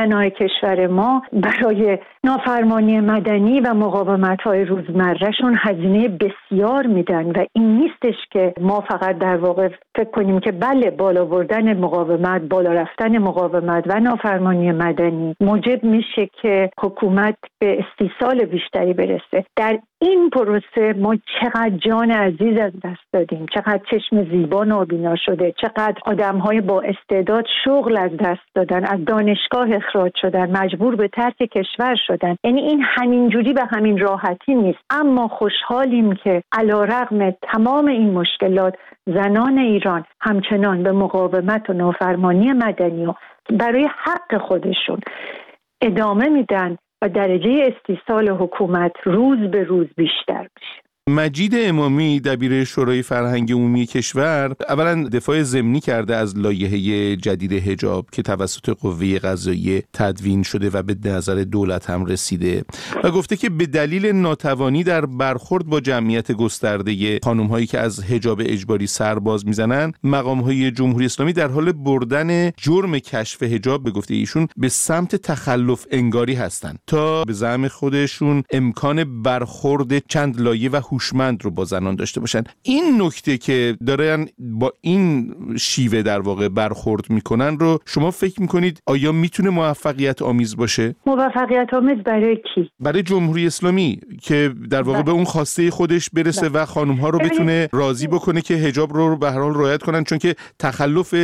بنای کشور ما برای نافرمانی مدنی و مقاومت‌های روزمره‌شون هزینه بسیار میدن و این نیستش که ما فقط در واقع فکر کنیم که بله بالا بردن مقاومت، بالا رفتن مقاومت و نافرمانی مدنی موجب میشه که حکومت به استیصال بیشتری برسه. در این پروسه ما چقدر جان عزیز از دست دادیم، چقدر چشم زیبا نابینا شده، چقدر آدم‌های با استعداد شغل از دست دادن، از دانشگاه اخراج شدن، مجبور به ترک کشور شدن. یعنی این همینجوری و همین راحتی نیست. اما خوشحالیم که علیرغم تمام این مشکلات زنان ایران همچنان به مقاومت و نافرمانی مدنی و برای حق خودشون ادامه میدن و درجه استیصال حکومت روز به روز بیشتر میشه. مجید امامی دبیر شورای فرهنگ عمومی کشور اولا دفاع ضمنی کرده از لایحه جدید حجاب که توسط قوه قضاییه تدوین شده و به نظر دولت هم رسیده و گفته که به دلیل ناتوانی در برخورد با جمعیت گسترده خانم‌هایی که از حجاب اجباری سر باز می‌زنند، مقام‌های جمهوری اسلامی در حال بردن جرم کشف حجاب به گفته ایشون به سمت تخلف انگاری هستند تا به زعم خودشون امکان برخورد چند لایه و هوشمند رو با زنان داشته باشن. این نکته که دارن با این شیوه در واقع برخورد میکنن رو شما فکر میکنید آیا میتونه موفقیت آمیز باشه؟ موفقیت آمیز برای کی؟ برای جمهوری اسلامی که در واقع به اون خواسته خودش برسه و خانم ها رو بتونه راضی بکنه که حجاب رو به هر حال رعایت کنن، چون که تخلف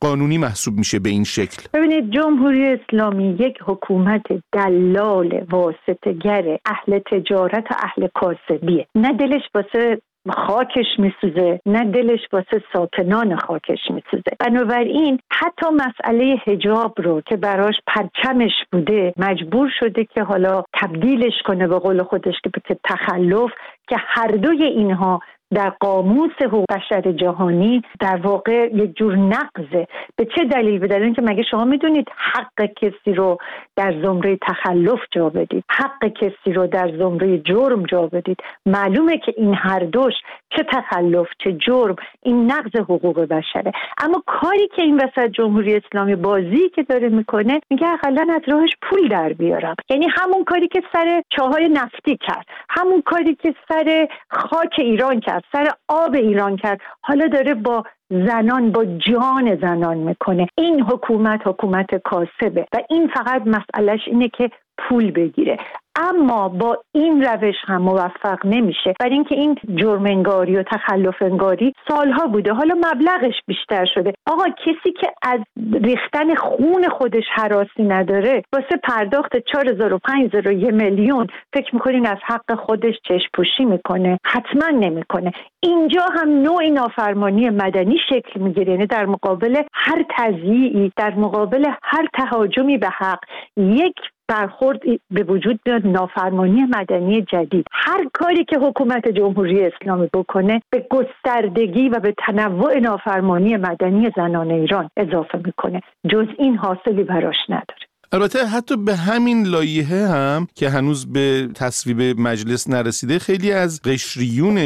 قانونی محسوب میشه به این شکل. ببینید جمهوری اسلامی یک حکومت دلال واسطه‌گر اهل تجارت و اهل کاسبیه. نه دلش واسه خاکش میسوزه، نه دلش واسه ساکنان خاکش میسوزه. بنابراین حتی مسئله حجاب رو که براش پرچمش بوده مجبور شده که حالا تبدیلش کنه به قول خودش که تخلف، که هر دوی اینها در قاموس حقوق بشر جهانی در واقع یک جور نقضه. به چه دلیل؟ به دلیل اینکه مگه شما میدونید حق کسی رو در زمره تخلف جا بدید، حق کسی رو در زمره جرم جا بدید؟ معلومه که این هر دوش، چه تخلف چه جرم، این نقض حقوق بشره. اما کاری که این وسط جمهوری اسلامی بازی که داره میکنه، میگه اقلا از راهش پول در بیارم. یعنی همون کاری که سر چاهای نفتی کرد، همون کاری که سر خاک ایران کرد، سر آب ایران کرد، حالا داره با زنان، با جان زنان میکنه. این حکومت کاسبه و این فقط مسئلهش اینه که پول بگیره. اما با این روش هم موفق نمیشه، برای اینکه این جرم انگاری و تخلف انگاری سالها بوده، حالا مبلغش بیشتر شده. آقا کسی که از ریختن خون خودش هراسی نداره، واسه پرداخت 4000 و 5000 و 1 میلیون فکر میکنین از حق خودش چشم‌پوشی میکنه؟ حتما نمیکنه. اینجا هم نوعی نافرمانی مدنی شکل میگیره، یعنی در مقابل هر تضییعی، در مقابل هر تهاجمی به حق، یک برخورد به وجود میاد، نافرمانی مدنی جدید. هر کاری که حکومت جمهوری اسلامی بکنه به گستردگی و به تنوع نافرمانی مدنی زنان ایران اضافه میکنه، جز این حاصلی براش نداره. البته حتی به همین لایحه هم که هنوز به تصویب مجلس نرسیده، خیلی از قشریون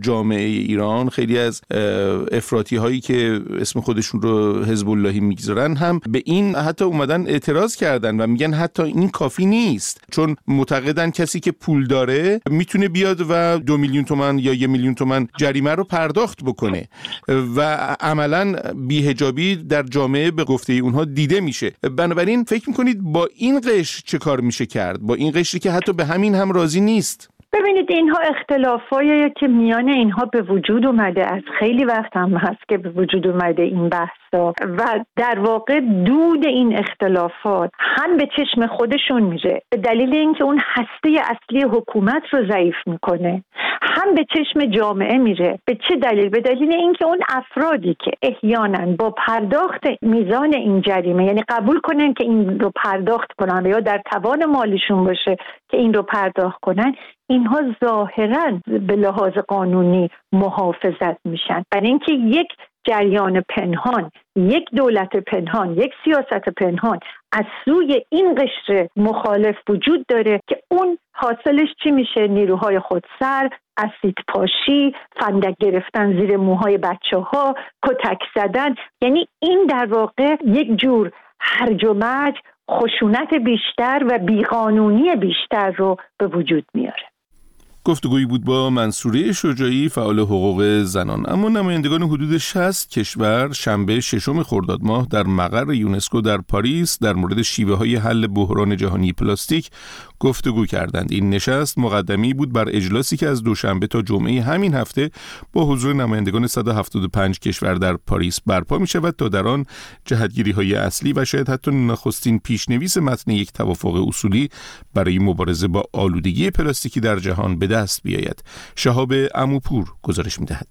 جامعه ایران، خیلی از افراطی هایی که اسم خودشون رو حزب اللهی میگذارن هم به این حتی اومدن اعتراض کردن و میگن حتی این کافی نیست، چون معتقدن کسی که پول داره میتونه بیاد و 2 میلیون تومان یا 1 میلیون تومان جریمه رو پرداخت بکنه و عملا بی‌حجابی در جامعه به گفته اونها دیده میشه. بنابراین فکر با این قشر چه کار میشه کرد؟ با این قشری که حتی به همین هم راضی نیست. ببینید اینها اختلافاییه که میان اینها به وجود اومده، از خیلی وقت هم هست که به وجود اومده این بحثا و در واقع دود این اختلافات هم به چشم خودشون میره، به دلیل اینکه اون هسته اصلی حکومت رو ضعیف میکنه، هم به چشم جامعه میره. به چه دلیل؟ به دلیل اینکه اون افرادی که احیانا با پرداخت میزان این جریمه، یعنی قبول کنن که این رو پرداخت کنن یا در توان مالیشون باشه که این رو پرداخت کنن، اینها ظاهراً به لحاظ قانونی محافظت میشن. برای اینکه یک جریان پنهان، یک دولت پنهان، یک سیاست پنهان از سوی این قشر مخالف وجود داره که اون حاصلش چی میشه؟ نیروهای خودسر، اسید پاشی، فندک گرفتن زیر موهای بچه ها، کتک زدن. یعنی این در واقع یک جور هرج و مرج، خشونت بیشتر و بیقانونی بیشتر رو به وجود میاره. گفتگویی بود با منصوره شجاعی، فعال حقوق زنان. اما نمایندگان حدود 60 کشور شنبه 6 خرداد ماه در مقر یونسکو در پاریس در مورد شیوه‌های حل بحران جهانی پلاستیک گفتگو کردند. این نشست مقدمی بود بر اجلاسی که از دوشنبه تا جمعه همین هفته با حضور نمایندگان 175 کشور در پاریس برپا می‌شود تا در آن جهت‌گیری‌های اصلی و شاید حتی نخستین پیش‌نویس متن یک توافق اصولی برای مبارزه با آلودگی پلاستیکی در جهان به دست بیاید. شهاب عموپور گزارش می‌دهد.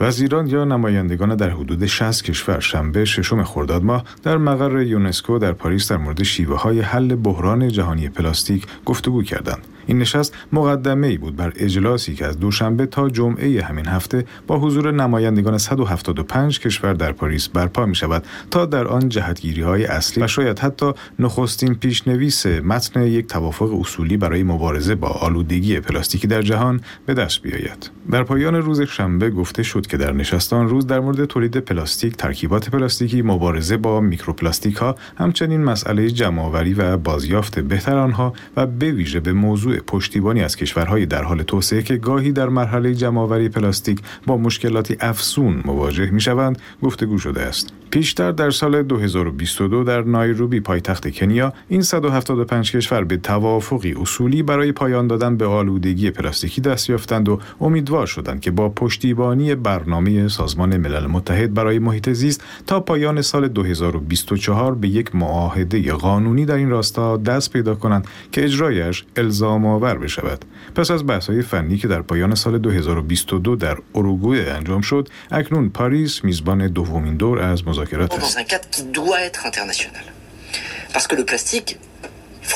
وزیران یا نمایندگان در حدود 60 کشور شنبه 6 خرداد ماه در مقر یونسکو در پاریس در مورد شیوه‌های حل بحران جهانی پلاستیک گفتگو کردند. این نشست مقدمه‌ای بود بر اجلاسی که از دوشنبه تا جمعه همین هفته با حضور نمایندگان 175 کشور در پاریس برپا می‌شود تا در آن جهت‌گیری‌های اصلی و شاید حتی نخستین پیش‌نویس متن یک توافق اصولی برای مبارزه با آلودگی پلاستیکی در جهان به دست بیاید. در پایان روز شنبه گفته شد که در نشستان روز در مورد تولید پلاستیک، ترکیبات پلاستیکی، مبارزه با میکروپلاستیک‌ها، همچنین مسئله جمع‌آوری و بازیافت بهتر آنها و به ویژه به موضوع پشتیبانی از کشورهای در حال توسعه که گاهی در مرحله جمع‌آوری پلاستیک با مشکلاتی افزون مواجه می‌شوند، گفتگو شده است. پیشتر در سال 2022 در نایروبی پایتخت کنیا، این 175 کشور به توافقی اصولی برای پایان دادن به آلودگی پلاستیکی دست یافتند و امیدوار شدند که با پشتیبانی برنامه سازمان ملل متحد برای محیط زیست تا پایان سال 2024 به یک معاهده قانونی در این راستا دست پیدا کنند که اجرایش الزام‌آور بشود. پس از بحث‌های فنی که در پایان سال 2022 در اوروگوئه انجام شد، اکنون پاریس میزبان دومین دور از مذاکرات است.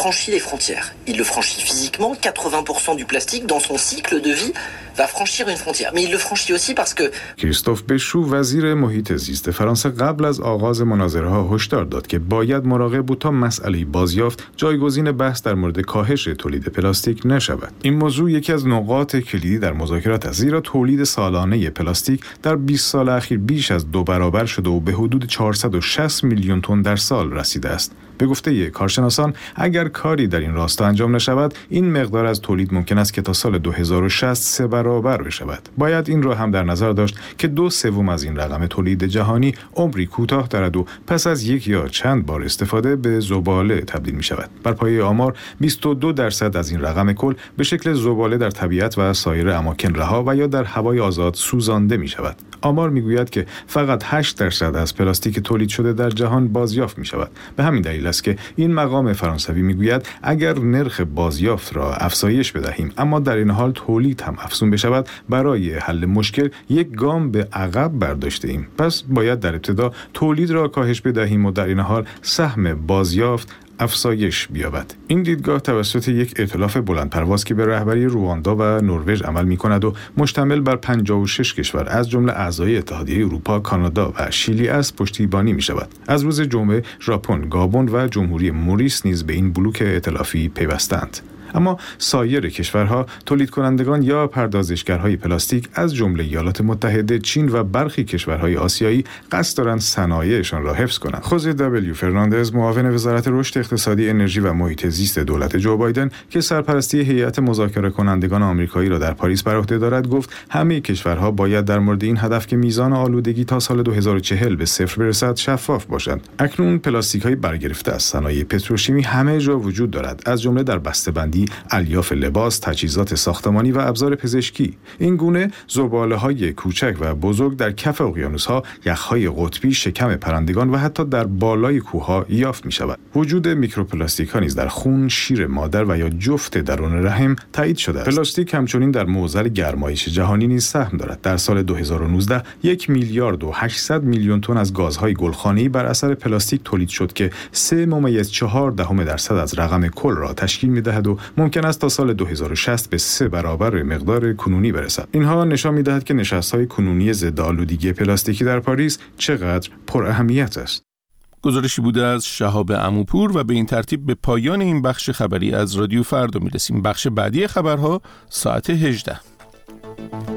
franchit les frontières. Il le franchit physiquement, 80% du plastique dans son cycle de vie va franchir une frontière. Mais il le franchit aussi parce que Christophe Béchu وزیر محیط زیست فرانسه قبل از آغاز مناظره ها هشدار داد که باید مراقب بود تا مسئله بازیافت جایگزین بحث در مورد کاهش تولید پلاستیک نشود. این موضوع یکی از نقاط کلیدی در مذاکرات است، زیرا تولید سالانه پلاستیک در 20 سال اخیر بیش از 2 برابر شده و به حدود 460 میلیون تن در سال رسیده است. به گفته کارشناسان، اگر کاری در این راستا انجام نشود، این مقدار از تولید ممکن است که تا سال 2060 3 برابر بشود. باید این را هم در نظر داشت که 2/3 از این رقم تولید جهانی عمری کوتاه دارد و پس از یک یا چند بار استفاده به زباله تبدیل می شود. بر پایه آمار 22% از این رقم کل به شکل زباله در طبیعت و سایر اماکن رها و یا در هوای آزاد سوزانده می شود. آمار میگوید که فقط 8% از پلاستیک تولید شده در جهان بازیافت می شود. به همین دلیل است که این مقام فرانسوی میگوید اگر نرخ بازیافت را افزایش بدهیم اما در این حال تولید هم افزون بشود، برای حل مشکل یک گام به عقب برداشته ایم. پس باید در ابتدا تولید را کاهش بدهیم و در این حال سهم بازیافت افزایش بیابد. این دیدگاه توسط یک ائتلاف بلندپرواز که به رهبری رواندا و نروژ عمل می‌کند و مشتمل بر 56 کشور از جمله اعضای اتحادیه اروپا، کانادا و شیلی است، پشتیبانی می‌شود. از روز جمعه ژاپن، گابون و جمهوری موریس نیز به این بلوک ائتلافی پیوستند. اما سایر کشورها، تولید کنندگان یا پردازشگرهای پلاستیک از جمله ایالات متحده، چین و برخی کشورهای آسیایی قصد دارند صنایعشان را حفظ کنند. خوزه دبلیو فرناندز، معاون وزارت رشد اقتصادی، انرژی و محیط زیست دولت جو بایدن که سرپرستی هیئت مذاکره کنندگان آمریکایی را در پاریس بر عهده دارد، گفت همه کشورها باید در مورد این هدف که میزان آلودگی تا سال 2040 به 0 برسد شفاف باشند. اکنون پلاستیک‌های برگرفته از صنایع پتروشیمی همه جا وجود دارد، از جمله در بسته‌بندی، الیاف لباس، تجهیزات ساختمانی و ابزار پزشکی. این گونه زباله‌های کوچک و بزرگ در کف اقیانوس‌ها، یخ‌های قطبی، شکم پرندگان و حتی در بالای کوه‌ها یافت می‌شود. وجود میکروپلاستیک‌ها نیز در خون، شیر مادر و یا جفت درون رحم تایید شده است. پلاستیک همچنین در معضل گرمایش جهانی نیز سهم دارد. در سال 2019 1,800,000,000 تن از گازهای گلخانه‌ای بر اثر پلاستیک تولید شد که 3.4% از رقم کل را تشکیل می‌دهد و ممکن است تا سال 2060 به 3 برابر مقدار کنونی برسد. اینها نشان می‌دهد که نشست‌های کنونی ضد آلودگی پلاستیکی در پاریس چقدر پر اهمیت است. گزارشی بوده از شهاب عموپور و به این ترتیب به پایان این بخش خبری از رادیو فردو می‌رسیم. بخش بعدی خبرها ساعت 18.